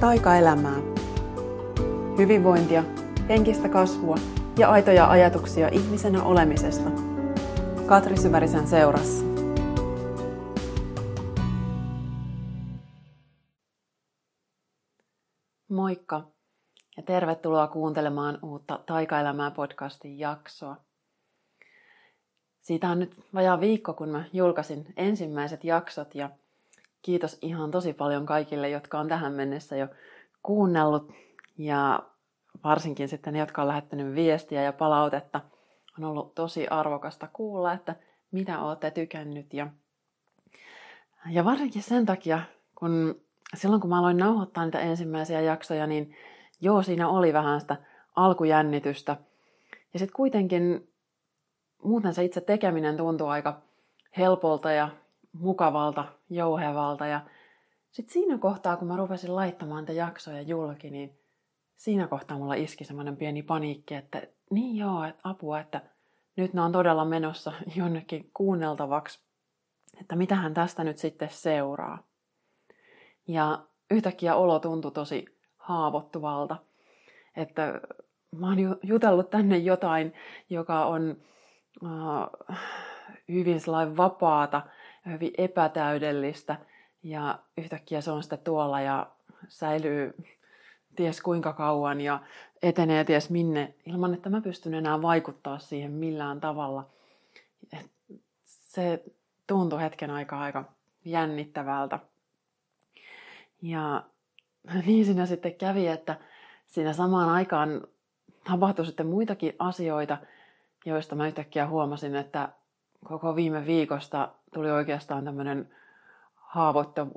taika-elämää. Hyvinvointia, henkistä kasvua ja aitoja ajatuksia ihmisenä olemisesta. Katri Syvärisen seurassa. Moikka ja tervetuloa kuuntelemaan uutta Taika-elämää podcastin jaksoa. Siitä on nyt vajaa viikko, kun mä julkaisin ensimmäiset jaksot ja kiitos ihan tosi paljon kaikille, jotka on tähän mennessä jo kuunnellut ja varsinkin sitten ne, jotka on lähettänyt viestiä ja palautetta. On ollut tosi arvokasta kuulla, että mitä olette tykännyt ja varsinkin sen takia, kun silloin kun mä aloin nauhoittaa niitä ensimmäisiä jaksoja, niin siinä oli vähän sitä alkujännitystä. Ja sitten kuitenkin muuten se itse tekeminen tuntuu aika helpolta ja mukavalta, jouhevalta. Ja sitten siinä kohtaa, kun mä rupesin laittamaan niitä jaksoja julki, niin siinä kohtaa mulla iski semmoinen pieni paniikki, että apua, että nyt ne on todella menossa jonnekin kuunneltavaksi, että mitähän tästä nyt sitten seuraa. Ja yhtäkkiä olo tuntui tosi haavoittuvalta, että mä oon jutellut tänne jotain, joka on hyvin sellainen vapaata, hyvin epätäydellistä ja yhtäkkiä se on sitten tuolla ja säilyy ties kuinka kauan ja etenee ties minne ilman, että mä pystyn enää vaikuttaa siihen millään tavalla. Se tuntui hetken aikaa aika jännittävältä. Ja niin siinä sitten kävi, että siinä samaan aikaan tapahtui sitten muitakin asioita, joista mä yhtäkkiä huomasin, että koko viime viikosta tuli oikeastaan tämmöinen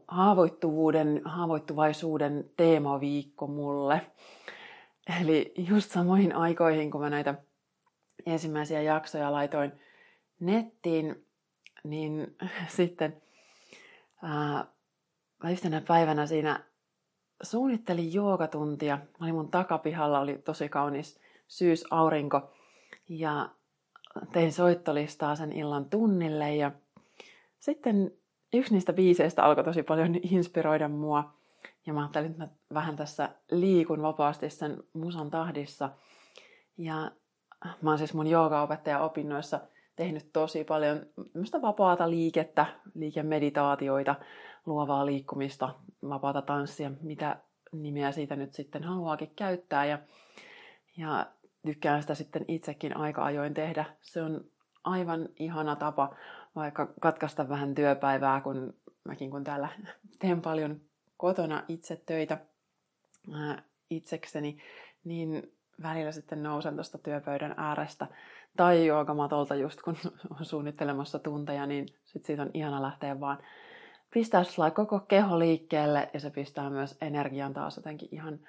haavoittuvaisuuden teemaviikko mulle. Eli just samoihin aikoihin, kun mä näitä ensimmäisiä jaksoja laitoin nettiin, niin sitten yhtenä päivänä siinä suunnittelin joogatuntia. Oli mun takapihalla, oli tosi kaunis syysaurinko ja tein soittolistaa sen illan tunnille. Ja sitten yksi niistä biiseistä alkoi tosi paljon inspiroida mua. Ja mä ajattelin, että mä vähän tässä liikun vapaasti sen musan tahdissa. Ja mä oon siis mun joogaopettajaopinnoissa tehnyt tosi paljon vapaata liikettä, liikemeditaatioita, luovaa liikkumista, vapaata tanssia, mitä nimeä siitä nyt sitten haluaakin käyttää. Ja tykkään sitä sitten itsekin aika ajoin tehdä. Se on aivan ihana tapa vaikka katkaista vähän työpäivää, kun mäkin kun täällä teen paljon kotona itse töitä itsekseni, niin välillä sitten nousen tuosta työpöydän äärestä tai joogamatolta just kun on suunnittelemassa tunteja, niin sit siitä on ihana lähteä vaan pistää koko keho liikkeelle ja se pistää myös energian taas jotenkin ihan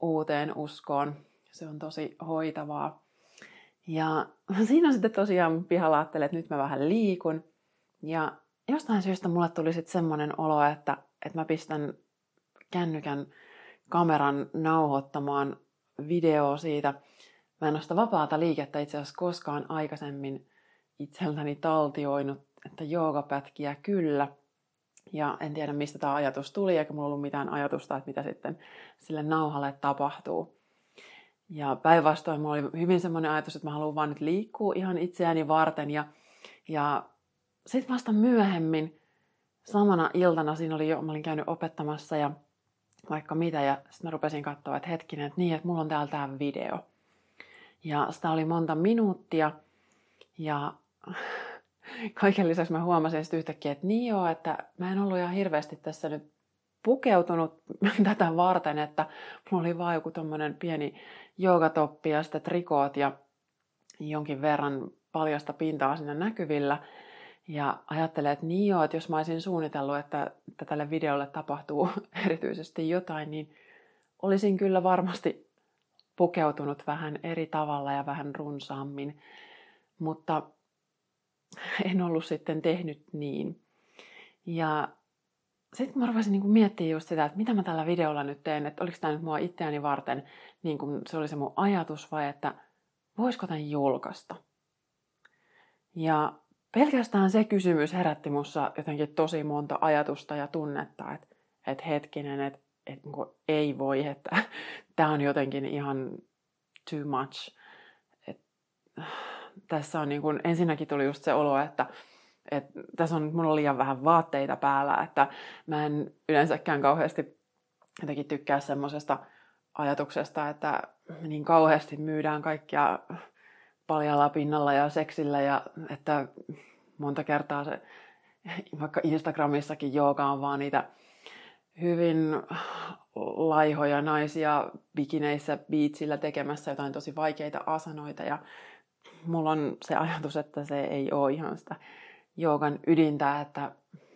uuteen uskoon. Se on tosi hoitavaa. Ja siinä on sitten tosiaan pihalla ajattelin, että nyt mä vähän liikun. Ja jostain syystä mulle tuli sitten semmoinen olo, että mä pistän kännykän kameran nauhoittamaan videoa siitä. Mä en ole sitä vapaata liikettä itse asiassa koskaan aikaisemmin itseltäni taltioinut, että joogapätkiä kyllä. Ja en tiedä, mistä tämä ajatus tuli, eikä mulla ollut mitään ajatusta, että mitä sitten sille nauhalle tapahtuu. Ja päinvastoin mulla oli hyvin semmoinen ajatus, että mä haluan vaan nyt liikkua ihan itseäni varten. Ja sitten vasta myöhemmin, samana iltana, siinä oli jo, mä olin käynyt opettamassa ja vaikka mitä. Ja sitten mä rupesin katsoa, että hetkinen, että mulla on täällä tämä video. Ja sitä oli monta minuuttia. Ja kaiken lisäksi mä huomasin sitten yhtäkkiä, että että mä en ollut ihan hirveästi tässä nyt pukeutunut tätä varten, että mulla oli vaan joku tommonen pieni joogatoppi ja sitten trikoot ja jonkin verran paljasta pintaa siinä näkyvillä. Ja ajattelin, että että jos mä olisin suunnitellut, että tälle videolle tapahtuu erityisesti jotain, niin olisin kyllä varmasti pukeutunut vähän eri tavalla ja vähän runsaammin. Mutta en ollut sitten tehnyt niin. Ja sitten mä rupesin miettimään just sitä, että mitä mä tällä videolla nyt teen, että oliko tämä nyt mua itseäni varten, niin kuin se oli se mun ajatus, vai että voisiko tämän julkaista. Ja pelkästään se kysymys herätti mussa jotenkin tosi monta ajatusta ja tunnetta, että hetkinen, että että niin kuin ei voi, että tämä on jotenkin ihan too much. Tässä on niin kuin, ensinnäkin tuli just se olo, että tässä on mulla liian vähän vaatteita päällä, että mä en yleensäkään kauheasti jotenkin tykkää semmoisesta ajatuksesta, että niin kauheasti myydään kaikkia paljalla pinnalla ja seksillä ja että monta kertaa se, vaikka Instagramissakin jooga on vaan niitä hyvin laihoja naisia bikineissä biitsillä tekemässä jotain tosi vaikeita asanoita ja mulla on se ajatus, että se ei ole ihan sitä joogan ydintä, että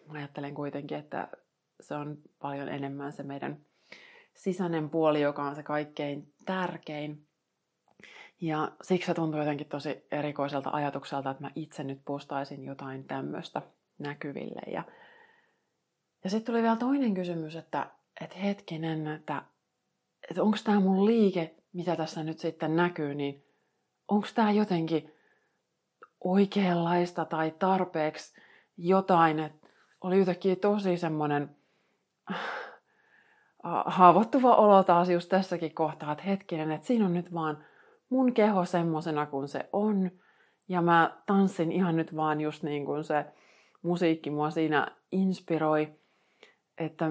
ajattelen kuitenkin, että se on paljon enemmän se meidän sisäinen puoli, joka on se kaikkein tärkein. Ja siksi se tuntuu jotenkin tosi erikoiselta ajatukselta, että mä itse nyt postaisin jotain tämmöistä näkyville. Ja sitten tuli vielä toinen kysymys, että hetkinen, että onko tämä mun liike, mitä tässä nyt sitten näkyy, niin onko tämä jotenkin oikeanlaista tai tarpeeksi jotain, että oli yhtäkkiä tosi semmoinen haavoittuva olo taas just tässäkin kohtaa, että hetkinen, että siinä on nyt vaan mun keho semmosena kuin se on ja mä tanssin ihan nyt vaan just niin kuin se musiikki mua siinä inspiroi, että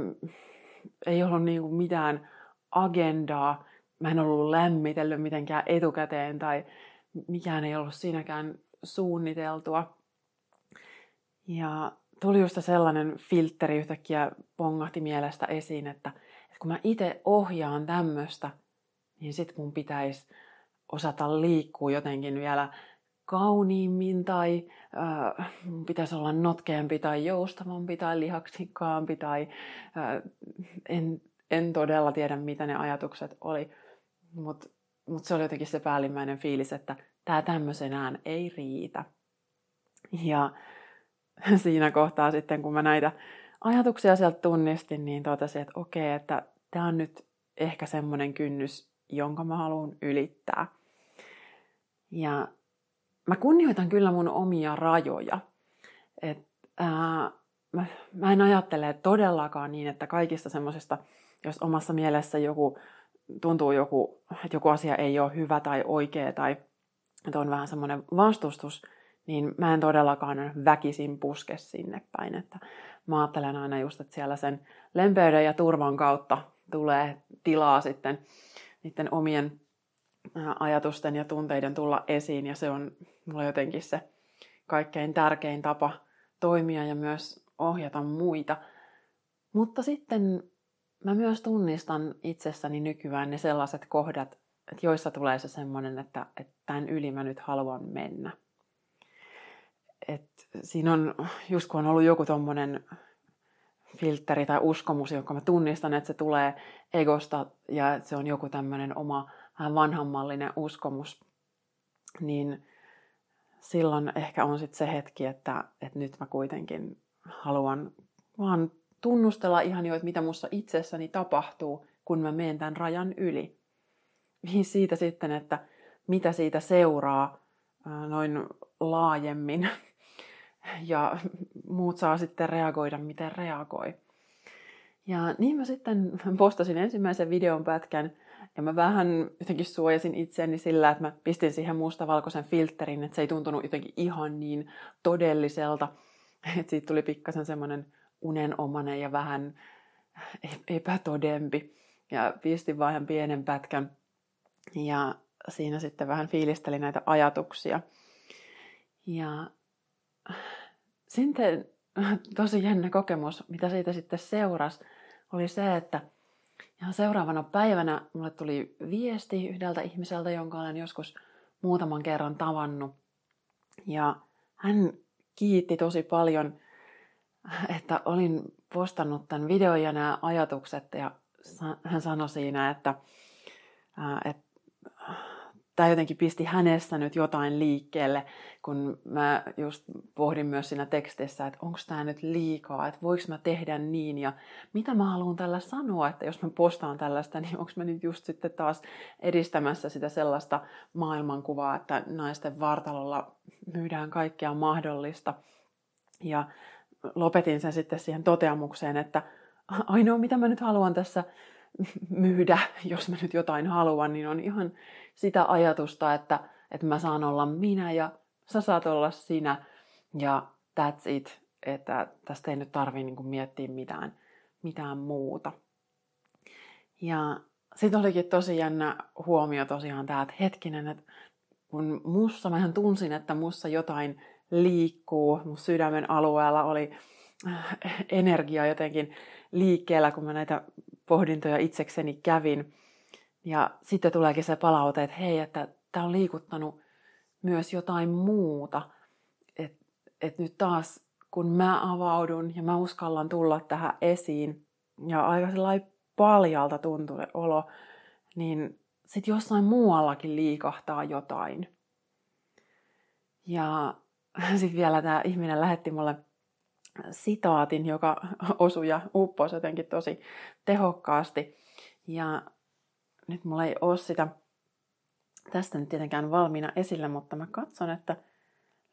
ei ollut niin kuin mitään agendaa, mä en ollut lämmitellyt mitenkään etukäteen tai mikään ei ollut siinäkään suunniteltua. Ja tuli just sellainen filtteri yhtäkkiä pongahti mielestä esiin, että kun mä itse ohjaan tämmöistä, niin sit mun pitäisi osata liikkua jotenkin vielä kauniimmin tai pitäisi olla notkeampi tai joustavampi tai lihaksikkaampi tai en todella tiedä mitä ne ajatukset oli, mutta se oli jotenkin se päällimmäinen fiilis, että tää tämmöisenään ei riitä. Ja siinä kohtaa sitten, kun mä näitä ajatuksia sieltä tunnistin, niin totesin, että okei, että tää on nyt ehkä semmoinen kynnys, jonka mä haluan ylittää. Ja mä kunnioitan kyllä mun omia rajoja. Mä en ajattele todellakaan niin, että kaikista semmoisista, jos omassa mielessä tuntuu, että joku asia ei ole hyvä tai oikea tai että on vähän semmoinen vastustus, niin mä en todellakaan väkisin puske sinne päin. Että mä ajattelen aina just, että siellä sen lempeyden ja turvan kautta tulee tilaa sitten niiden omien ajatusten ja tunteiden tulla esiin. Ja se on mulla jotenkin se kaikkein tärkein tapa toimia ja myös ohjata muita. Mutta sitten mä myös tunnistan itsessäni nykyään ne sellaiset kohdat, että joissa tulee se semmoinen, että tämän yli mä nyt haluan mennä. Et siinä on, just kun on ollut joku tommonen filtteri tai uskomus, jonka mä tunnistan, että se tulee egosta ja se on joku tämmöinen oma vähän vanhammallinen uskomus, niin silloin ehkä on sitten se hetki, että nyt mä kuitenkin haluan vaan tunnustella ihan jo, että mitä musta itsessäni tapahtuu, kun mä menen tämän rajan yli. Siitä sitten, että mitä siitä seuraa noin laajemmin ja muut saa sitten reagoida, miten reagoi. Ja niin mä sitten postasin ensimmäisen videon pätkän ja mä vähän jotenkin suojasin itseäni sillä, että mä pistin siihen mustavalkoisen filterin, että se ei tuntunut jotenkin ihan niin todelliselta. Että siitä tuli pikkasen semmoinen unenomainen ja vähän epätodempi ja pistin vähän pienen pätkän. Ja siinä sitten vähän fiilisteli näitä ajatuksia. Ja sitten tosi jännä kokemus, mitä siitä sitten seurasi, oli se, että ihan seuraavana päivänä mulle tuli viesti yhdeltä ihmiseltä, jonka olen joskus muutaman kerran tavannut. Ja hän kiitti tosi paljon, että olin postannut tämän videon ja nämä ajatukset. Ja hän sanoi siinä, että tämä jotenkin pisti hänessä nyt jotain liikkeelle, kun mä just pohdin myös siinä tekstissä, että onko tämä nyt liikaa, että voiko mä tehdä niin ja mitä mä haluan tällä sanoa, että jos mä postaan tällaista, niin onko mä nyt just sitten taas edistämässä sitä sellaista maailmankuvaa, että naisten vartalolla myydään kaikkea mahdollista. Ja lopetin sen sitten siihen toteamukseen, että ainoa mitä mä nyt haluan tässä myydä, jos mä nyt jotain haluan, niin on ihan sitä ajatusta, että mä saan olla minä ja sä saat olla sinä ja that's it, että tästä ei nyt tarvii niinku miettiä mitään muuta. Ja sitten olikin tosi jännä huomio tosiaan tää, että hetkinen, että kun mähän tunsin, että mussa jotain liikkuu, mun sydämen alueella oli energia jotenkin liikkeellä, kun mä näitä pohdintoja itsekseni kävin. Ja sitten tuleekin se palaute, että hei, että tää on liikuttanut myös jotain muuta. Että nyt taas, kun mä avaudun ja mä uskallan tulla tähän esiin, ja aika sellainen paljalta tuntunut olo, niin sitten jossain muuallakin liikahtaa jotain. Ja sitten vielä tämä ihminen lähetti mulle sitaatin, joka osui ja upposi jotenkin tosi tehokkaasti. Ja nyt mulla ei ole sitä tästä nyt tietenkään valmiina esillä, mutta mä katson, että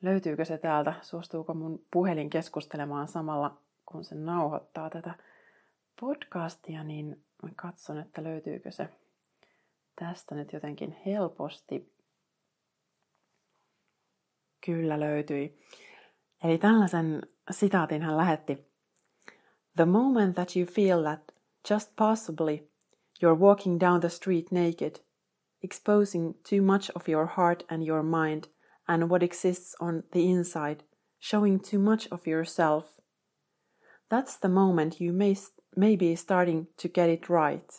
löytyykö se täältä, suostuuko mun puhelin keskustelemaan samalla, kun se nauhoittaa tätä podcastia, niin mä katson, että löytyykö se tästä nyt jotenkin helposti. Kyllä löytyi. Eli tällaisen sitaatin hän lähetti. The moment that you feel that just possibly you're walking down the street naked, exposing too much of your heart and your mind and what exists on the inside, showing too much of yourself, that's the moment you may be starting to get it right.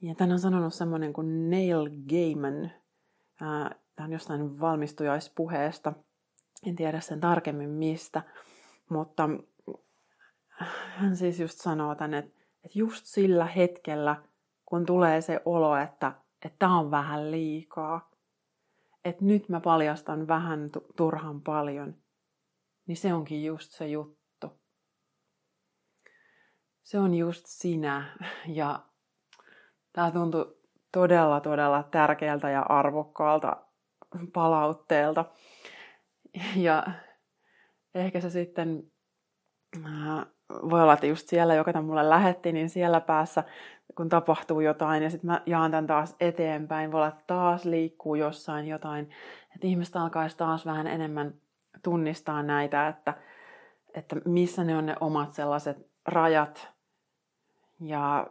Ja tän on sanonut semmoinen kuin Neil Gaiman. Tämä on jostain valmistujaispuheesta. En tiedä sen tarkemmin mistä. Mutta hän siis just sanoo tänne, että just sillä hetkellä, kun tulee se olo, että tämä on vähän liikaa. Että nyt mä paljastan vähän turhan paljon. Niin se onkin just se juttu. Se on just sinä. Ja tämä tuntui todella, todella tärkeältä ja arvokkaalta palautteelta. Ja ehkä se sitten, voi olla, että just siellä, joka tämän mulle lähetti, niin siellä päässä, kun tapahtuu jotain, ja sitten mä jaan tämän taas eteenpäin, voi olla, että taas liikkuu jossain jotain, että ihmiset alkaisi taas vähän enemmän tunnistaa näitä, että missä ne on ne omat sellaiset rajat, ja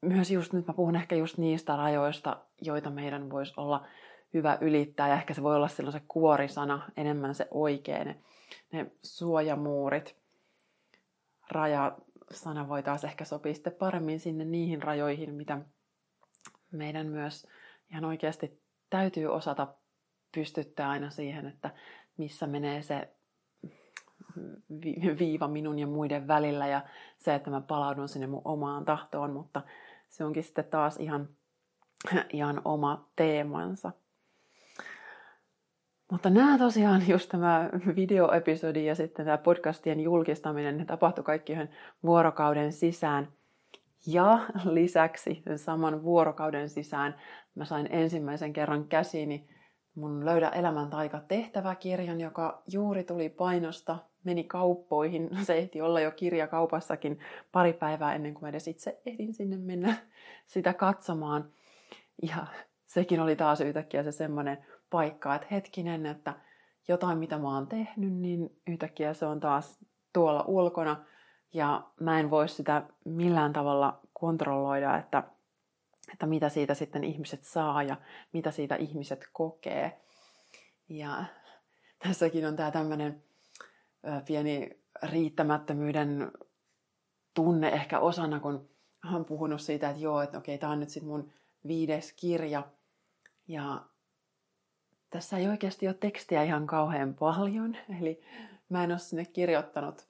myös just nyt mä puhun ehkä just niistä rajoista, joita meidän voisi olla hyvä ylittää. Ja ehkä se voi olla silloin se kuorisana, enemmän se oikein. Ne suojamuurit, rajasana voi taas ehkä sopii sitten paremmin sinne niihin rajoihin, mitä meidän myös ihan oikeasti täytyy osata pystyttää aina siihen, että missä menee se viiva minun ja muiden välillä ja se, että mä palaudun sinne mun omaan tahtoon, mutta se onkin sitten taas ihan oma teemansa. Mutta nämä tosiaan, just tämä videoepisodi ja sitten tämä podcastien julkistaminen, ne tapahtui kaikki yhden vuorokauden sisään. Ja lisäksi sen saman vuorokauden sisään mä sain ensimmäisen kerran käsiini mun Löydä elämäntaika tehtäväkirjan, joka juuri tuli painosta, meni kauppoihin. Se ehti olla jo kirjakaupassakin pari päivää ennen kuin mä edes itse ehdin sinne mennä sitä katsomaan. Ja sekin oli taas yhtäkkiä se semmoinen paikka, että hetkinen, että jotain mitä mä oon tehnyt, niin yhtäkkiä se on taas tuolla ulkona. Ja mä en voi sitä millään tavalla kontrolloida, että mitä siitä sitten ihmiset saa ja mitä siitä ihmiset kokee. Ja tässäkin on tää tämmönen pieni riittämättömyyden tunne ehkä osana, kun olen puhunut siitä, että joo, että okei, tää on nyt sit mun 5. kirja. Ja tässä ei oikeasti ole tekstiä ihan kauhean paljon, eli mä en ole sinne kirjoittanut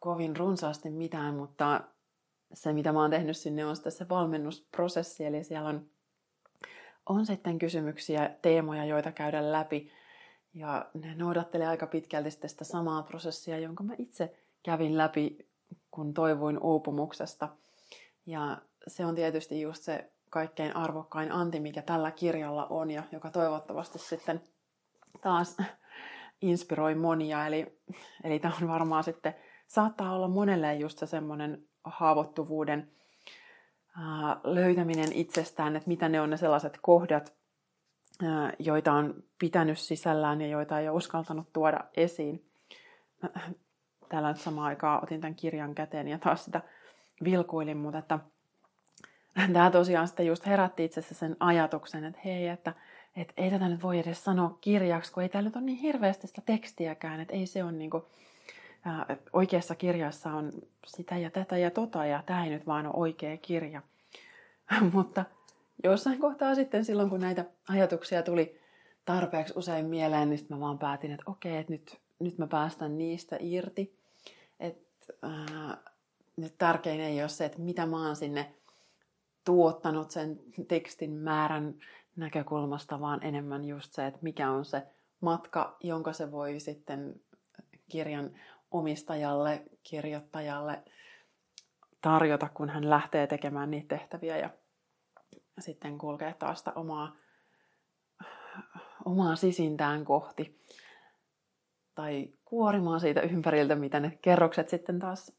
kovin runsaasti mitään, mutta se, mitä mä oon tehnyt sinne, on se valmennusprosessi, eli siellä on sitten kysymyksiä, teemoja, joita käydään läpi. Ja ne noudattelee aika pitkälti sitä samaa prosessia, jonka mä itse kävin läpi, kun toivuin uupumuksesta. Ja se on tietysti just se kaikkein arvokkain anti, mikä tällä kirjalla on, ja joka toivottavasti sitten taas inspiroi monia. Eli tämä on varmaan sitten, saattaa olla monelle just se semmoinen haavoittuvuuden löytäminen itsestään, että mitä ne on ne sellaiset kohdat, joita on pitänyt sisällään ja joita ei ole uskaltanut tuoda esiin. Täällä nyt samaan aikaan otin tämän kirjan käteen ja taas sitä vilkuilin, mutta että tämä tosiaan sitten just herätti itsessä sen ajatuksen, että hei, että ei tätä nyt voi edes sanoa kirjaksi, kun ei täällä nyt ole niin hirveästi sitä tekstiäkään, että ei se ole niin kuin, oikeassa kirjassa on sitä ja tätä ja tota, ja tämä ei nyt vaan ole oikea kirja. Mutta jossain kohtaa sitten silloin, kun näitä ajatuksia tuli tarpeeksi usein mieleen, niin sitten mä vaan päätin, että okei, että nyt mä päästän niistä irti. Että nyt tärkein ei ole se, että mitä mä oon sinne tuottanut sen tekstin määrän näkökulmasta, vaan enemmän just se, että mikä on se matka, jonka se voi sitten kirjan omistajalle, kirjoittajalle tarjota, kun hän lähtee tekemään niitä tehtäviä ja sitten kulkee taas sitä omaa sisintään kohti tai kuorimaan siitä ympäriltä, mitä ne kerrokset sitten taas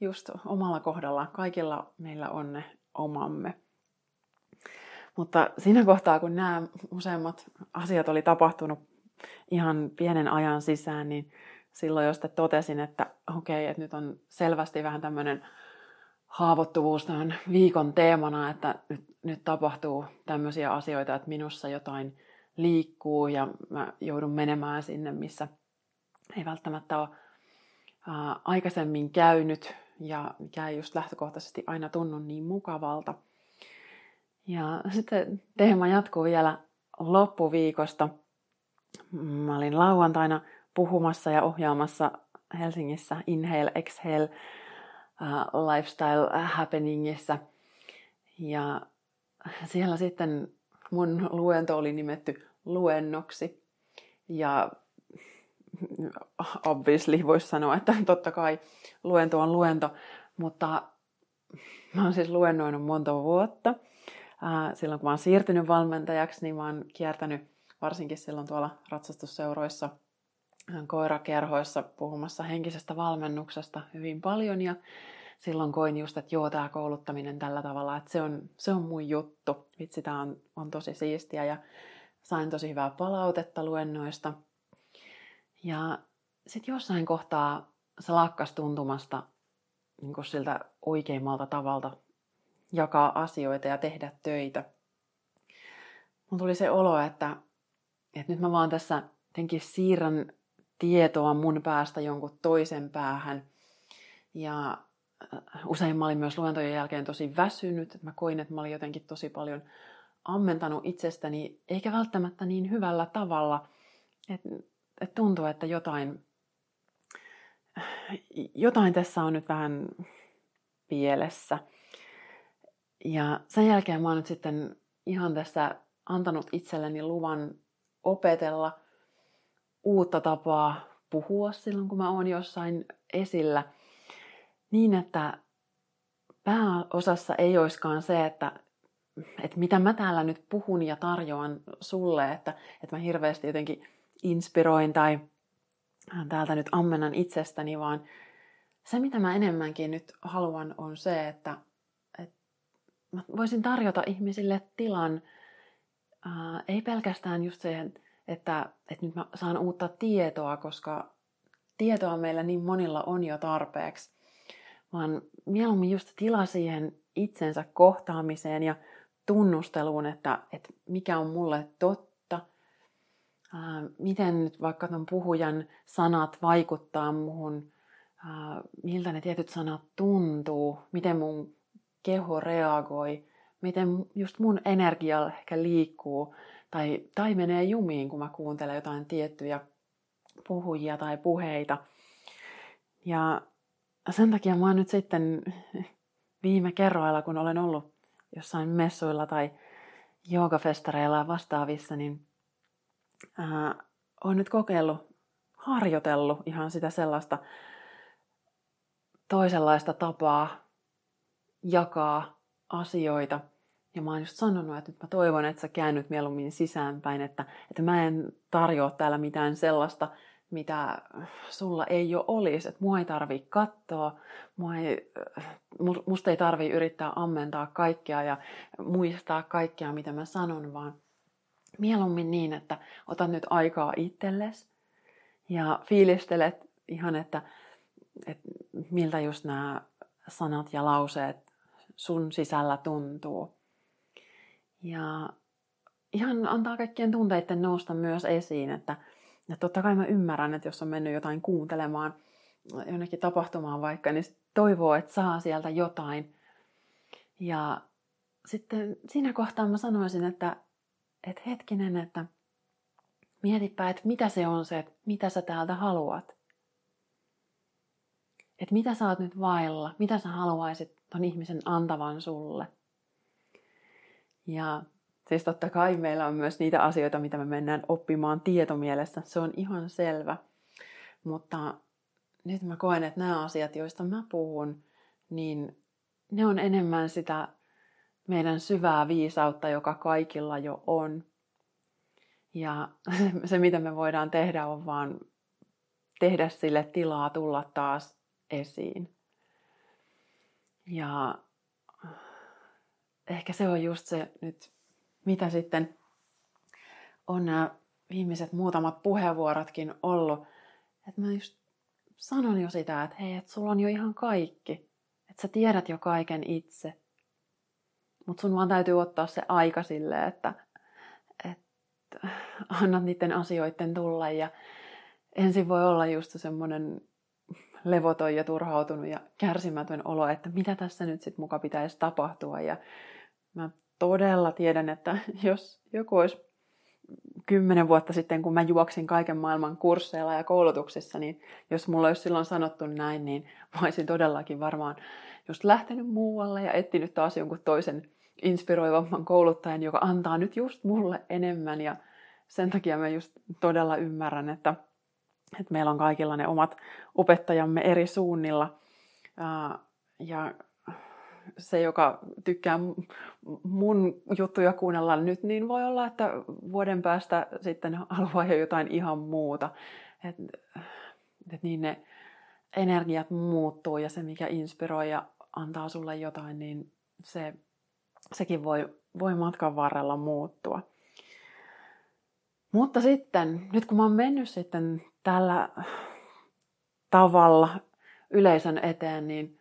just omalla kohdalla. Kaikilla meillä on ne omamme. Mutta siinä kohtaa, kun nämä useimmat asiat oli tapahtunut ihan pienen ajan sisään, niin silloin jo sitten totesin, että okei, että nyt on selvästi vähän tämmöinen haavoittuvuus tämän viikon teemana, että nyt tapahtuu tämmöisiä asioita, että minussa jotain liikkuu ja mä joudun menemään sinne, missä ei välttämättä ole aikaisemmin käynyt ja mikä ei just lähtökohtaisesti aina tunnu niin mukavalta. Ja sitten teema jatkuu vielä loppuviikosta. Mä olin lauantaina puhumassa ja ohjaamassa Helsingissä Inhale Exhale Lifestyle Happeningissä. Ja siellä sitten mun luento oli nimetty luennoksi. Ja obviously voisi sanoa, että totta kai luento on luento. Mutta mä oon siis luennoinut monta vuotta. Silloin kun mä oon siirtynyt valmentajaksi, niin mä oon kiertänyt varsinkin silloin tuolla ratsastusseuroissa, koirakerhoissa puhumassa henkisestä valmennuksesta hyvin paljon. Ja silloin koin just, että joo, tää kouluttaminen tällä tavalla, että se on mun juttu. Vitsi, tää on tosi siistiä ja sain tosi hyvää palautetta luennoista. Ja sit jossain kohtaa se lakkas tuntumasta niin kuin siltä oikeimmalta tavalta jakaa asioita ja tehdä töitä. Mun tuli se olo, että nyt mä vaan tässä jotenkin siirrän tietoa mun päästä jonkun toisen päähän. Ja usein mä olin myös luentojen jälkeen tosi väsynyt. Mä koin, että mä olin jotenkin tosi paljon ammentanut itsestäni, eikä välttämättä niin hyvällä tavalla. Et tuntuu, että jotain tässä on nyt vähän pielessä. Ja sen jälkeen mä oon nyt sitten ihan tässä antanut itselleni luvan opetella uutta tapaa puhua silloin, kun mä oon jossain esillä. Niin, että pääosassa ei oiskaan se, että mitä mä täällä nyt puhun ja tarjoan sulle, että mä hirveästi jotenkin inspiroin tai täältä nyt ammennan itsestäni, vaan se, mitä mä enemmänkin nyt haluan, on se, että mä voisin tarjota ihmisille tilan, ei pelkästään just se, että nyt mä saan uutta tietoa, koska tietoa meillä niin monilla on jo tarpeeksi, vaan mieluummin just tila siihen itsensä kohtaamiseen ja tunnusteluun, että mikä on mulle totta, miten nyt vaikka ton puhujan sanat vaikuttaa muhun, miltä ne tietyt sanat tuntuu, miten mun keho reagoi, miten just mun energia ehkä liikkuu tai menee jumiin, kun mä kuuntelen jotain tiettyjä puhujia tai puheita. Ja sen takia mä oon nyt sitten viime kerroilla, kun olen ollut jossain messuilla tai joogafestareilla ja vastaavissa, niin oon nyt kokeillut, harjoitellut ihan sitä sellaista toisenlaista tapaa jakaa asioita Ja mä oon just sanonut, että nyt mä toivon, että sä käännyt mieluummin sisäänpäin, että mä en tarjoa täällä mitään sellaista, mitä sulla ei jo olisi. Että mua ei tarvii katsoa, musta ei tarvii yrittää ammentaa kaikkea ja muistaa kaikkea, mitä mä sanon, vaan mieluummin niin, että otat nyt aikaa itsellesi ja fiilistelet ihan, että miltä just nämä sanat ja lauseet sun sisällä tuntuu. Ja ihan antaa kaikkien tunteiden nousta myös esiin, että totta kai mä ymmärrän, että jos on mennyt jotain kuuntelemaan, jonnekin tapahtumaan vaikka, niin toivoo, että saa sieltä jotain. Ja sitten siinä kohtaa mä sanoisin, että hetkinen, että mietipä, että mitä se on se, että mitä sä täältä haluat. Että mitä sä oot nyt vailla, mitä sä haluaisit ton ihmisen antavan sulle. Ja siis totta kai meillä on myös niitä asioita, mitä me mennään oppimaan tietomielessä. Se on ihan selvä. Mutta nyt mä koen, että nämä asiat, joista mä puhun, niin ne on enemmän sitä meidän syvää viisautta, joka kaikilla jo on. Ja se, mitä me voidaan tehdä, on vaan tehdä sille tilaa tulla taas esiin. Ja ehkä se on just se nyt, mitä sitten on nämä viimeiset muutamat puheenvuorotkin ollut. Että mä just sanon jo sitä, että hei, että sulla on jo ihan kaikki. Että sä tiedät jo kaiken itse. Mutta sun vaan täytyy ottaa se aika silleen, että annat niiden asioiden tulla. Ja ensin voi olla just semmoinen levoton ja turhautunut ja kärsimätön olo, että mitä tässä nyt sit muka pitäisi tapahtua. Ja mä todella tiedän, että jos joku olisi 10 vuotta sitten, kun mä juoksin kaiken maailman kursseilla ja koulutuksissa, niin jos mulla olisi silloin sanottu näin, niin mä olisin todellakin varmaan just lähtenyt muualle ja etsinyt taas jonkun toisen inspiroivamman kouluttajan, joka antaa nyt just mulle enemmän. Ja sen takia mä just todella ymmärrän, että meillä on kaikilla ne omat opettajamme eri suunnilla. Ja se, joka tykkää mun juttuja kuunnella nyt, niin voi olla, että vuoden päästä sitten haluaa jo jotain ihan muuta. Et niin ne energiat muuttuu ja se, mikä inspiroi ja antaa sulle jotain, niin sekin voi matkan varrella muuttua. Mutta sitten, nyt kun mä oon mennyt sitten tällä tavalla yleisön eteen, niin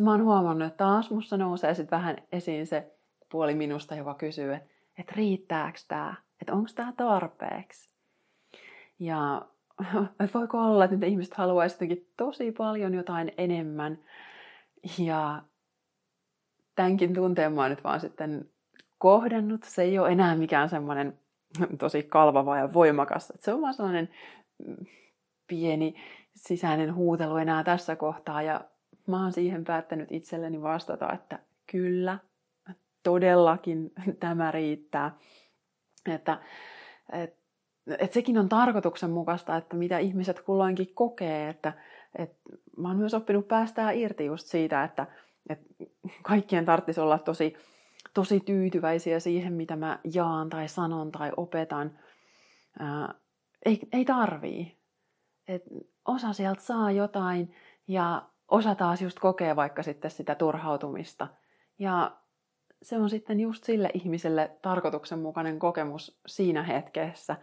mä oon huomannut, että taas musta nousee sit vähän esiin se puoli minusta, joka kysyy, että riittääks tää? Että onks tää tarpeeksi? Ja voiko olla, että ihmiset haluaisi jotenkin tosi paljon jotain enemmän. Ja tämänkin tunteen mä oon nyt vaan sitten kohdannut. Se ei ole enää mikään semmoinen tosi kalvava ja voimakas. Se on vaan sellainen pieni sisäinen huutelu enää tässä kohtaa. Ja mä oon siihen päättänyt itselleni vastata, että kyllä, todellakin tämä riittää. Että sekin on tarkoituksenmukaista, että mitä ihmiset kulloinkin kokee. Että mä oon myös oppinut päästää irti just siitä, että kaikkien tarvitsisi olla tosi tyytyväisiä siihen, mitä mä jaan tai sanon tai opetan. Ei tarvii. Et osa sieltä saa jotain ja osa taas just kokee vaikka sitten sitä turhautumista. Ja se on sitten just sille ihmiselle tarkoituksenmukainen kokemus siinä hetkessä.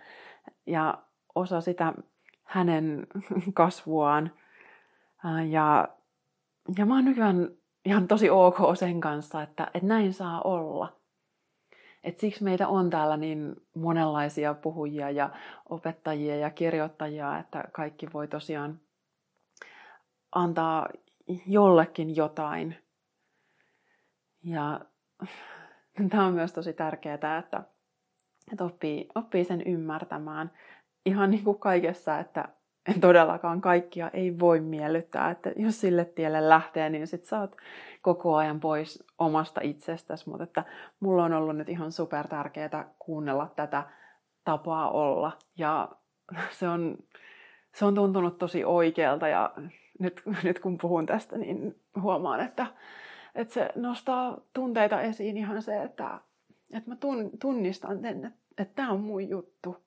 Ja osa sitä hänen kasvuaan. Ja mä oon nykyään ihan tosi ok sen kanssa, että näin saa olla. Et siksi meitä on täällä niin monenlaisia puhujia ja opettajia ja kirjoittajia, että kaikki voi tosiaan antaa jollekin jotain. Ja tämä on myös tosi tärkeää, että oppii sen ymmärtämään ihan niin kuin kaikessa, että todellakaan kaikkia ei voi miellyttää, että jos sille tielle lähtee, niin sit sä oot koko ajan pois omasta itsestäsi, mutta että mulla on ollut nyt ihan super tärkeää kuunnella tätä tapaa olla ja se on tuntunut tosi oikealta ja nyt kun puhun tästä, niin huomaan, että se nostaa tunteita esiin ihan se, että Että mä tunnistan sen, että tämä on mun juttu.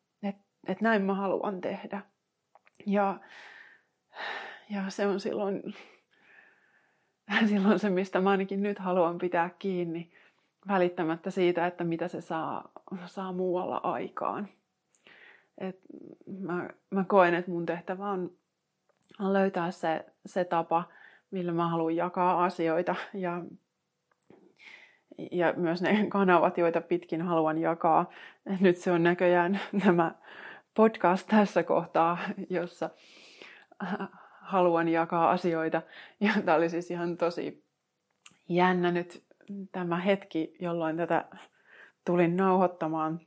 Että näin mä haluan tehdä. Ja se on silloin se, mistä mä ainakin nyt haluan pitää kiinni. Välittämättä siitä, että mitä se saa muualla aikaan. Et mä koen, että mun tehtävä on löytää se tapa, millä mä haluan jakaa asioita. Ja myös ne kanavat, joita pitkin haluan jakaa. Nyt se on näköjään tämä podcast tässä kohtaa, jossa haluan jakaa asioita. Ja tämä oli siis ihan tosi jännä nyt tämä hetki, jolloin tätä tulin nauhoittamaan.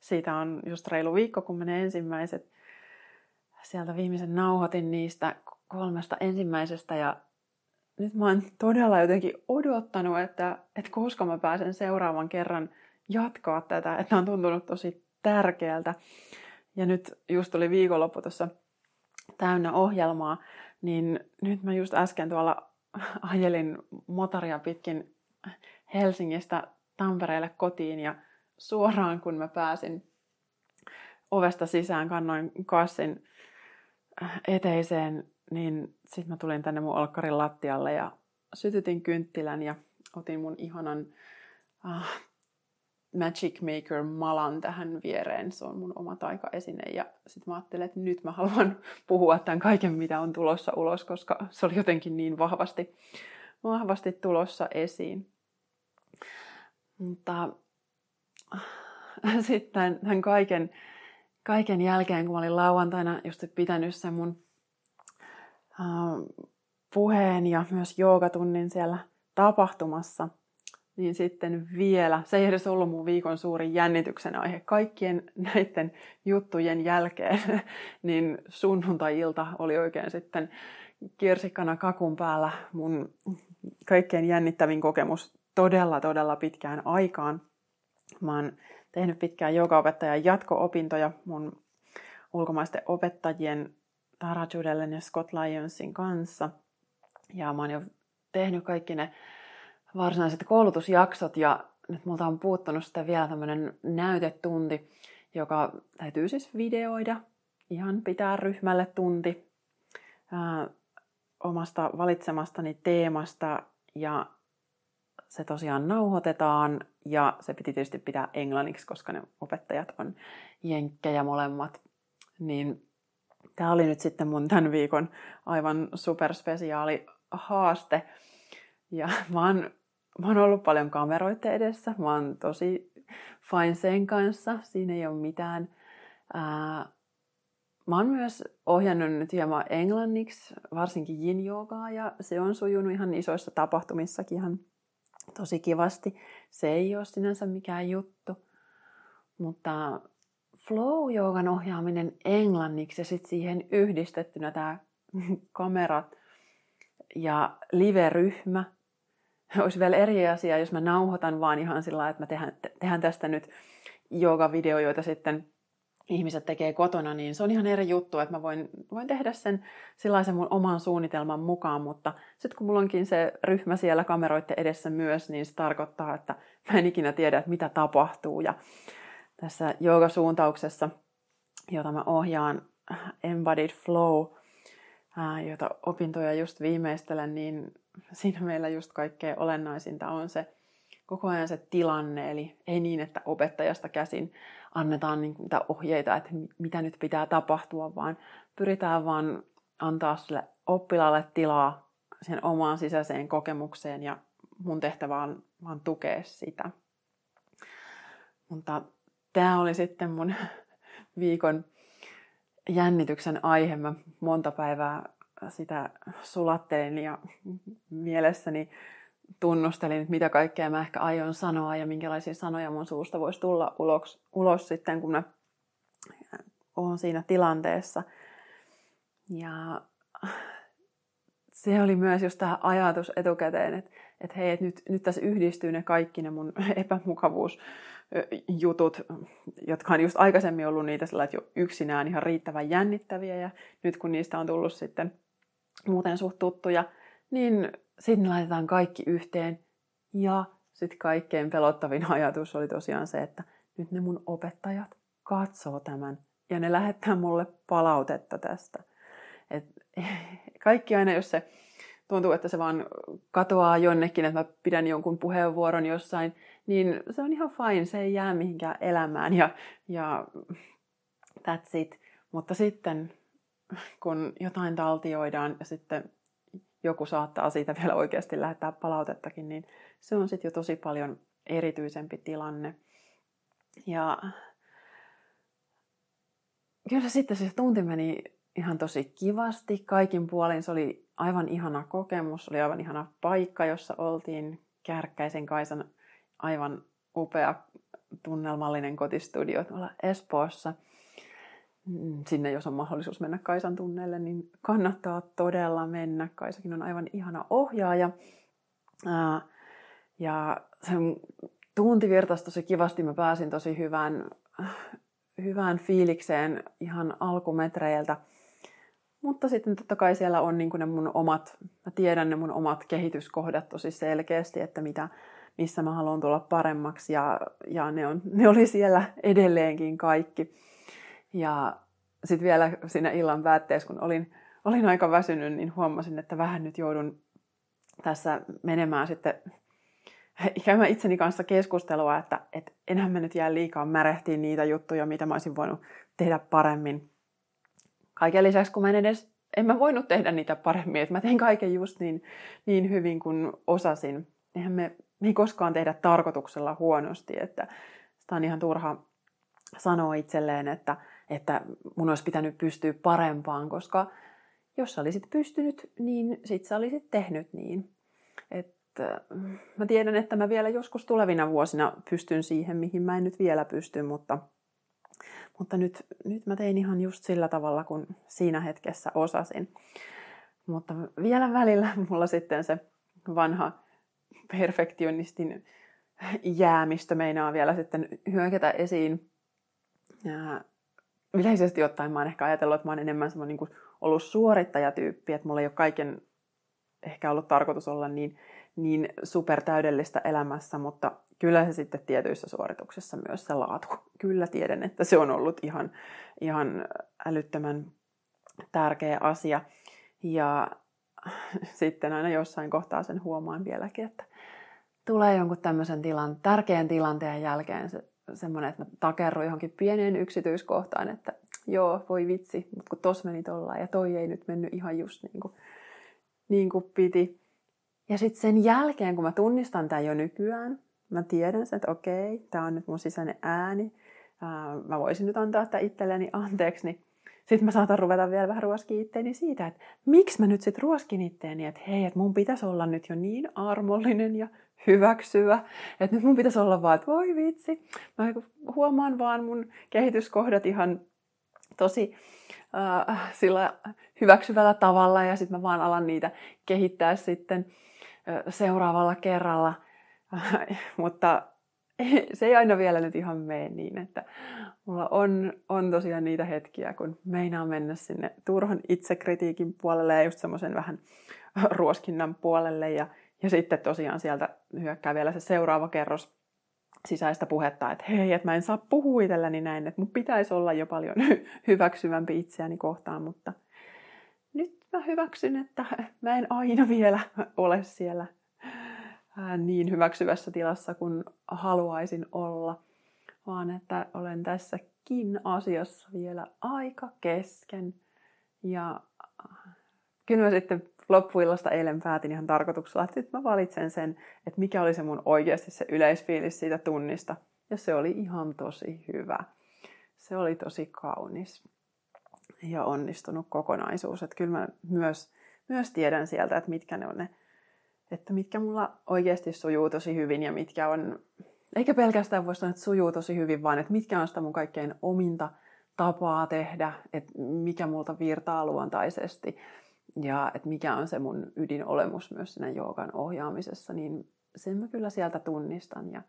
Siitä on just reilu viikko, kun menee ensimmäiset. Sieltä viimeisen nauhoitin niistä 3 ensimmäisestä. Ja nyt mä oon todella jotenkin odottanut, että koska mä pääsen seuraavan kerran jatkaa tätä. Että on tuntunut tosi tärkeältä. Ja nyt just tuli viikonloppu tuossa täynnä ohjelmaa. Niin nyt mä just äsken tuolla ajelin motaria pitkin Helsingistä Tampereelle kotiin. Ja suoraan kun mä pääsin ovesta sisään, kannoin kassin eteiseen, niin sit mä tulin tänne mun olkkarin lattialle ja sytytin kynttilän ja otin mun ihanan Magic Maker malan tähän viereen. Se on mun oma taikaesine ja sit mä ajattelin, että nyt mä haluan puhua tämän kaiken, mitä on tulossa ulos, koska se oli jotenkin niin vahvasti tulossa esiin. Mutta sitten tämän kaiken jälkeen, kun mä olin lauantaina just pitänyt sen mun puheen ja myös joogatunnin siellä tapahtumassa, niin sitten vielä, se ei edes ollut mun viikon suuri jännityksen aihe, kaikkien näiden juttujen jälkeen, niin sunnuntai-ilta oli oikein sitten kirsikkana kakun päällä mun kaikkein jännittävin kokemus todella pitkään aikaan. Mä oon tehnyt pitkään joogaopettajan jatko-opintoja mun ulkomaisten opettajien Tara Judellen ja Scott Lionsin kanssa. Ja mä oon jo tehnyt kaikki ne varsinaiset koulutusjaksot ja nyt multa on puuttunut sitten vielä tämmönen näytetunti, joka täytyy siis videoida, ihan pitää ryhmälle tunti omasta valitsemastani teemasta ja se tosiaan nauhoitetaan ja se piti tietysti pitää englanniksi, koska ne opettajat on jenkkejä molemmat. Niin tämä oli nyt sitten mun tämän viikon aivan superspesiaali haaste. Ja mä oon ollut paljon kameroiden edessä. Mä oon tosi fine sen kanssa. Siinä ei ole mitään. Mä oon myös ohjannut nyt hieman englanniksi, varsinkin yin-joogaa. Ja se on sujunut ihan isoissa tapahtumissakin ihan tosi kivasti. Se ei ole sinänsä mikään juttu. Mutta flow-joogan ohjaaminen englanniksi ja sitten siihen yhdistettynä tämä kamerat ja live-ryhmä. Olisi vielä eri asia, jos mä nauhoitan vaan ihan sillä lailla, että mä tehdään tästä nyt joogavideo, joita sitten ihmiset tekee kotona, niin se on ihan eri juttu, että mä voin tehdä sen sellaisen mun oman suunnitelman mukaan, mutta sitten kun mulla onkin se ryhmä siellä kameroiden edessä myös, niin se tarkoittaa, että mä en ikinä tiedä, että mitä tapahtuu. Ja tässä joogasuuntauksessa, jota mä ohjaan, Embodied Flow, jota opintoja just viimeistelen, niin siinä meillä just kaikkein olennaisinta on se koko ajan se tilanne, eli ei niin, että opettajasta käsin annetaan niitä ohjeita, että mitä nyt pitää tapahtua, vaan pyritään vaan antaa sille oppilaalle tilaa sen omaan sisäiseen kokemukseen ja mun tehtävä on vaan tukea sitä. Mutta tämä oli sitten mun viikon jännityksen aihe. Mä monta päivää sitä sulattelin ja mielessäni tunnustelin, että mitä kaikkea mä ehkä aion sanoa ja minkälaisia sanoja mun suusta voisi tulla ulos sitten, kun mä oon siinä tilanteessa. Ja se oli myös just tämä ajatus etukäteen, että hei, että nyt tässä yhdistyy ne kaikki ne mun epämukavuusjutut, jotka on just aikaisemmin ollut niitä sellaisia jo yksinään ihan riittävän jännittäviä ja nyt kun niistä on tullut sitten muuten suht tuttuja, niin sitten laitetaan kaikki yhteen ja sitten kaikkein pelottavin ajatus oli tosiaan se, että nyt ne mun opettajat katsoo tämän ja ne lähettää mulle palautetta tästä. Et kaikki aina, jos se tuntuu, että se vaan katoaa jonnekin, että mä pidän jonkun puheenvuoron jossain, niin se on ihan fine, se ei jää mihinkään elämään ja that's it. Mutta sitten, kun jotain taltioidaan ja sitten joku saattaa siitä vielä oikeasti lähettää palautettakin, niin se on sitten jo tosi paljon erityisempi tilanne. Ja kyllä sitten se tunti meni ihan tosi kivasti kaikin puolin. Se oli aivan ihana kokemus, oli aivan ihana paikka, jossa oltiin. Kärkkäisen Kaisan aivan upea tunnelmallinen kotistudio tuolla Espoossa. Sinne, jos on mahdollisuus mennä Kaisan tunneille, niin kannattaa todella mennä. Kaisakin on aivan ihana ohjaaja. Ja sen tunti virtasi tosi kivasti. Mä pääsin tosi hyvään fiilikseen ihan alkumetreiltä. Mutta sitten totta kai siellä on niin kuin ne mun omat, mä tiedän ne mun omat kehityskohdat tosi selkeästi, että missä mä haluan tulla paremmaksi. Ja ne oli siellä edelleenkin kaikki. Ja sitten vielä siinä illan päätteessä, kun olin aika väsynyt, niin huomasin, että vähän nyt joudun tässä menemään sitten käymään itseni kanssa keskustelua, että enhän mä nyt jää liikaa märehtiin niitä juttuja, mitä mä olisin voinut tehdä paremmin. Kaiken lisäksi, kun en mä voinut tehdä niitä paremmin, että mä tein kaiken just niin hyvin kuin osasin. Eihän me ei koskaan tehdä tarkoituksella huonosti, että sitä on ihan turha sanoa itselleen, että mun olisi pitänyt pystyä parempaan, koska jos sä olisit pystynyt, niin sit sä olisit tehnyt niin. Että mä tiedän, että mä vielä joskus tulevina vuosina pystyn siihen, mihin mä en nyt vielä pysty, mutta nyt mä tein ihan just sillä tavalla, kun siinä hetkessä osasin. Mutta vielä välillä mulla sitten se vanha perfektionistin jäämistö meinaa vielä sitten hyökätä esiin. Yleisesti ottaen mä oon ehkä ajatellut, että mä oon enemmän semmoinen niin kuin ollut suorittajatyyppi, että mulla ei ole kaiken ehkä ollut tarkoitus olla niin supertäydellistä elämässä, mutta kyllä se sitten tietyissä suorituksissa myös se laatu. Kyllä tiedän, että se on ollut ihan älyttömän tärkeä asia. Ja sitten aina jossain kohtaa sen huomaan vieläkin, että tulee jonkun tämmöisen tärkeän tilanteen jälkeen se semmoinen, että mä takerruin johonkin pieneen yksityiskohtaan, että joo, voi vitsi, mutta kun tos meni tollaan ja toi ei nyt mennyt ihan just niin kuin piti. Ja sitten sen jälkeen, kun mä tunnistan tämän jo nykyään, mä tiedän sen, että okei, tää on nyt mun sisäinen ääni, mä voisin nyt antaa tää itselleni anteeksi, niin sitten mä saatan ruveta vielä vähän ruoskiin itteeni siitä, että miksi mä nyt sit ruoskin itteeni, että hei, että mun pitäisi olla nyt jo niin armollinen ja hyväksyvä, että nyt mun pitäisi olla vaan, että voi vitsi, mä huomaan vaan mun kehityskohdat ihan tosi sillä hyväksyvällä tavalla ja sitten mä vaan alan niitä kehittää sitten seuraavalla kerralla, mutta se ei aina vielä nyt ihan mene niin, että mulla on tosiaan niitä hetkiä, kun meinaa mennä sinne turhan itsekritiikin puolelle ja just semmoisen vähän ruoskinnan puolelle ja sitten tosiaan sieltä hyökkää vielä se seuraava kerros sisäistä puhetta, että hei, että mä en saa puhua itselläni näin, että mun pitäisi olla jo paljon hyväksyvämpi itseäni kohtaan, mutta nyt mä hyväksyn, että mä en aina vielä ole siellä niin hyväksyvässä tilassa kuin haluaisin olla, vaan että olen tässäkin asiassa vielä aika kesken. Ja kyllä mä sitten loppuillasta eilen päätin ihan tarkoituksella, että nyt mä valitsen sen, että mikä oli se mun oikeasti se yleisfiilis siitä tunnista. Ja se oli ihan tosi hyvä. Se oli tosi kaunis ja onnistunut kokonaisuus. Että kyllä mä myös tiedän sieltä, että mitkä ne on ne, että mitkä mulla oikeasti sujuu tosi hyvin ja mitkä on, eikä pelkästään voi sanoa, että sujuu tosi hyvin, vaan että mitkä on sitä mun kaikkein ominta tapaa tehdä, että mikä multa virtaa luontaisesti ja että mikä on se mun ydinolemus myös siinä joogan ohjaamisessa, niin sen mä kyllä sieltä tunnistan ja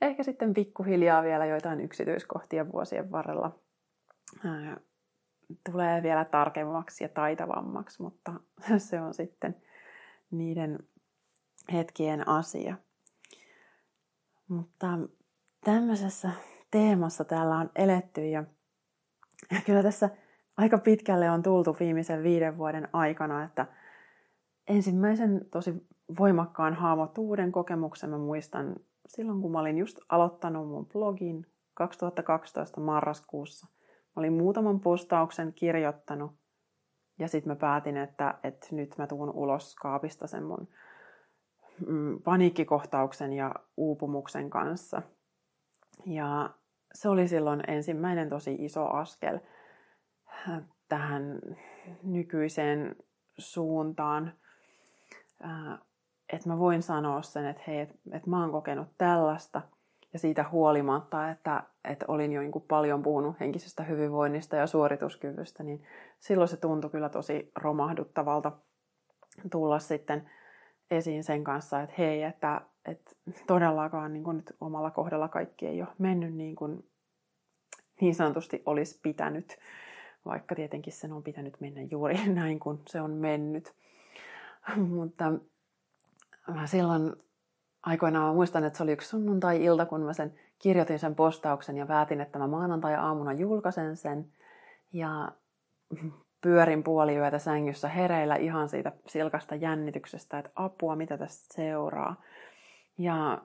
ehkä sitten pikkuhiljaa vielä joitain yksityiskohtia vuosien varrella tulee vielä tarkemmaksi ja taitavammaksi, mutta se on sitten niiden hetkien asia. Mutta tämmöisessä teemassa täällä on eletty ja kyllä tässä aika pitkälle on tultu viimeisen 5 vuoden aikana, että ensimmäisen tosi voimakkaan haavoittuvuuden kokemuksen mä muistan silloin, kun mä olin just aloittanut mun blogin 2012 marraskuussa. Mä olin muutaman postauksen kirjoittanut ja sitten mä päätin, että nyt mä tuun ulos kaapista sen mun paniikkikohtauksen ja uupumuksen kanssa. Ja se oli silloin ensimmäinen tosi iso askel tähän nykyiseen suuntaan. Että mä voin sanoa sen, että hei, että mä oon kokenut tällaista. Ja siitä huolimatta, että olin jo niin kuin paljon puhunut henkisestä hyvinvoinnista ja suorituskyvystä, niin silloin se tuntui kyllä tosi romahduttavalta tulla sitten esiin sen kanssa, että hei, että todellakaan niin kuin nyt omalla kohdalla kaikki ei ole mennyt niin kuin niin sanotusti olisi pitänyt, vaikka tietenkin sen on pitänyt mennä juuri näin kuin se on mennyt. Mutta mä silloin aikoinaan muistan, että se oli yksi sunnuntai-ilta, kun mä sen kirjoitin sen postauksen ja päätin, että mä maanantai-aamuna julkaisen sen. Ja pyörin puoliyötä sängyssä hereillä ihan siitä silkasta jännityksestä, että apua, mitä tästä seuraa. Ja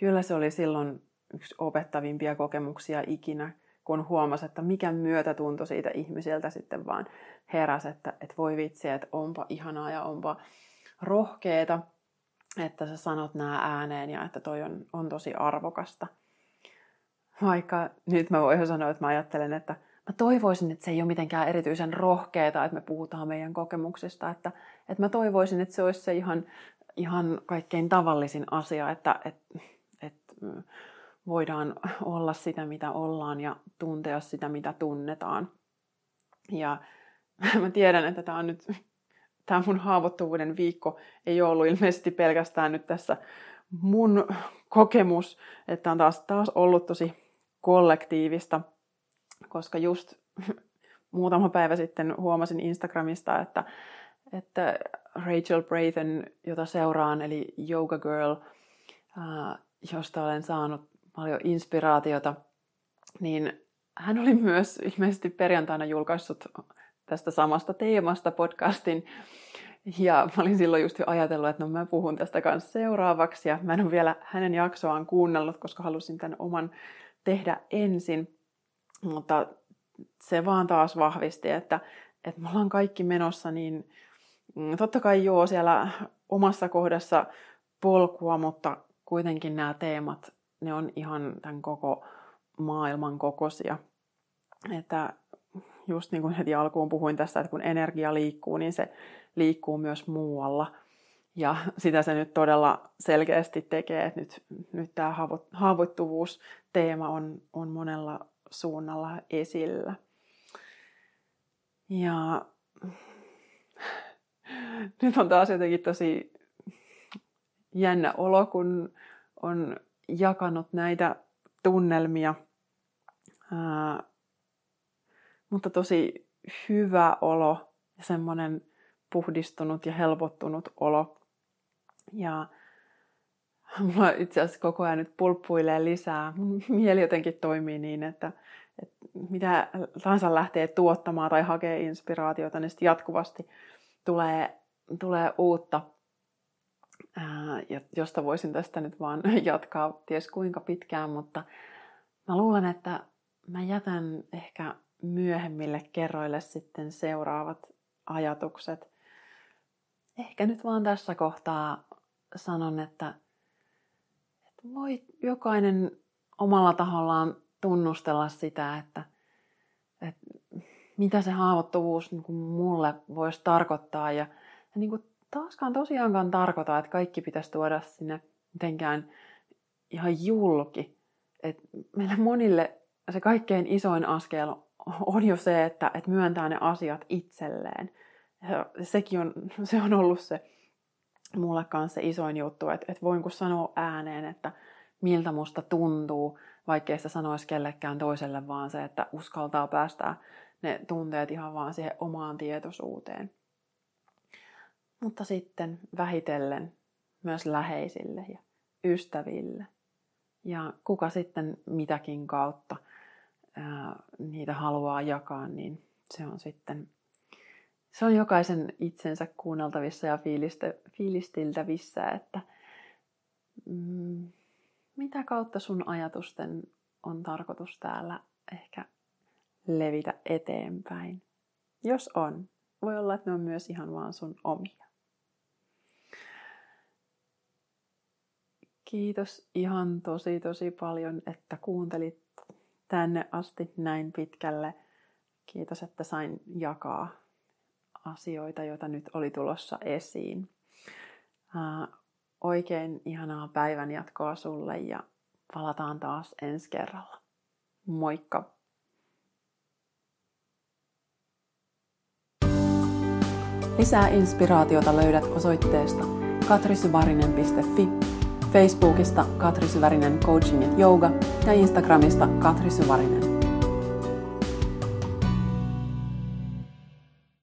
kyllä se oli silloin yksi opettavimpia kokemuksia ikinä, kun huomasi, että mikä myötätunto siitä ihmisiltä sitten vaan heräsi, että voi vitsi, että onpa ihanaa ja onpa rohkeeta, että sä sanot nämä ääneen ja että toi on tosi arvokasta. Vaikka nyt mä voin sanoa, että mä ajattelen, että mä toivoisin, että se ei ole mitenkään erityisen rohkeeta, että me puhutaan meidän kokemuksista. Että mä toivoisin, että se olisi se ihan kaikkein tavallisin asia, että voidaan olla sitä, mitä ollaan ja tuntea sitä, mitä tunnetaan. Ja mä tiedän, että tämä mun haavoittuvuuden viikko ei ollut ilmeisesti pelkästään nyt tässä mun kokemus, että on taas ollut tosi kollektiivista, koska just muutama päivä sitten huomasin Instagramista, että Rachel Brathen, jota seuraan, eli Yoga Girl, josta olen saanut paljon inspiraatiota, niin hän oli myös ilmeisesti perjantaina julkaissut tästä samasta teemasta podcastin. Ja mä olin silloin just jo ajatellut, että no mä puhun tästä kanssa seuraavaksi. Ja mä en ole vielä hänen jaksoaan kuunnellut, koska halusin tämän oman tehdä ensin. Mutta se vaan taas vahvisti, että me ollaan kaikki menossa niin totta kai joo siellä omassa kohdassa polkua, mutta kuitenkin nämä teemat, ne on ihan tämän koko maailman kokoisia. Että just niin kuin heti alkuun puhuin tästä, että kun energia liikkuu, niin se liikkuu myös muualla. Ja sitä se nyt todella selkeästi tekee, että nyt tämä haavoittuvuusteema on monella suunnalla esillä. Ja nyt on taas jotenkin tosi jännä olo, kun on jakanut näitä tunnelmia. Mutta tosi hyvä olo ja semmoinen puhdistunut ja helpottunut olo. Ja mulla itse asiassa koko ajan nyt pulppuilee lisää. Mun mieli jotenkin toimii niin, että mitä tahansa lähtee tuottamaan tai hakee inspiraatiota, niin sitten jatkuvasti tulee uutta. Josta voisin tästä nyt vaan jatkaa ties kuinka pitkään, mutta mä luulen, että mä jätän ehkä myöhemmille kerroille sitten seuraavat ajatukset. Ehkä nyt vaan tässä kohtaa sanon, että voi jokainen omalla tahollaan tunnustella sitä, että mitä se haavoittuvuus niin kuin mulle voisi tarkoittaa. Ja niin kuin taaskaan tosiaankaan tarkoita, että kaikki pitäisi tuoda sinne mitenkään ihan julki. Et meillä monille se kaikkein isoin askel on jo se, että myöntää ne asiat itselleen. Ja se on ollut se mulle kanssa se isoin juttu, että voin kun sanoa ääneen, että miltä musta tuntuu, vaikkei sitä sanoisi kellekään toiselle, vaan se, että uskaltaa päästää ne tunteet ihan vaan siihen omaan tietoisuuteen. Mutta sitten vähitellen myös läheisille ja ystäville Ja kuka sitten mitäkin kautta niitä haluaa jakaa, niin se on sitten jokaisen itsensä kuunneltavissa ja fiilistiltävissä, että mitä kautta sun ajatusten on tarkoitus täällä ehkä levitä eteenpäin. Jos on, voi olla, että ne on myös ihan vaan sun omia. Kiitos ihan tosi paljon, että kuuntelit tänne asti näin pitkälle. Kiitos, että sain jakaa asioita, joita nyt oli tulossa esiin. Oikein ihanaa päivän jatkoa sulle ja palataan taas ensi kerralla. Moikka! Lisää inspiraatiota löydät osoitteesta katrisyvärinen.fi, Facebookista Katri Syvärinen Coaching & Yoga ja Instagramista Katri Syvärinen.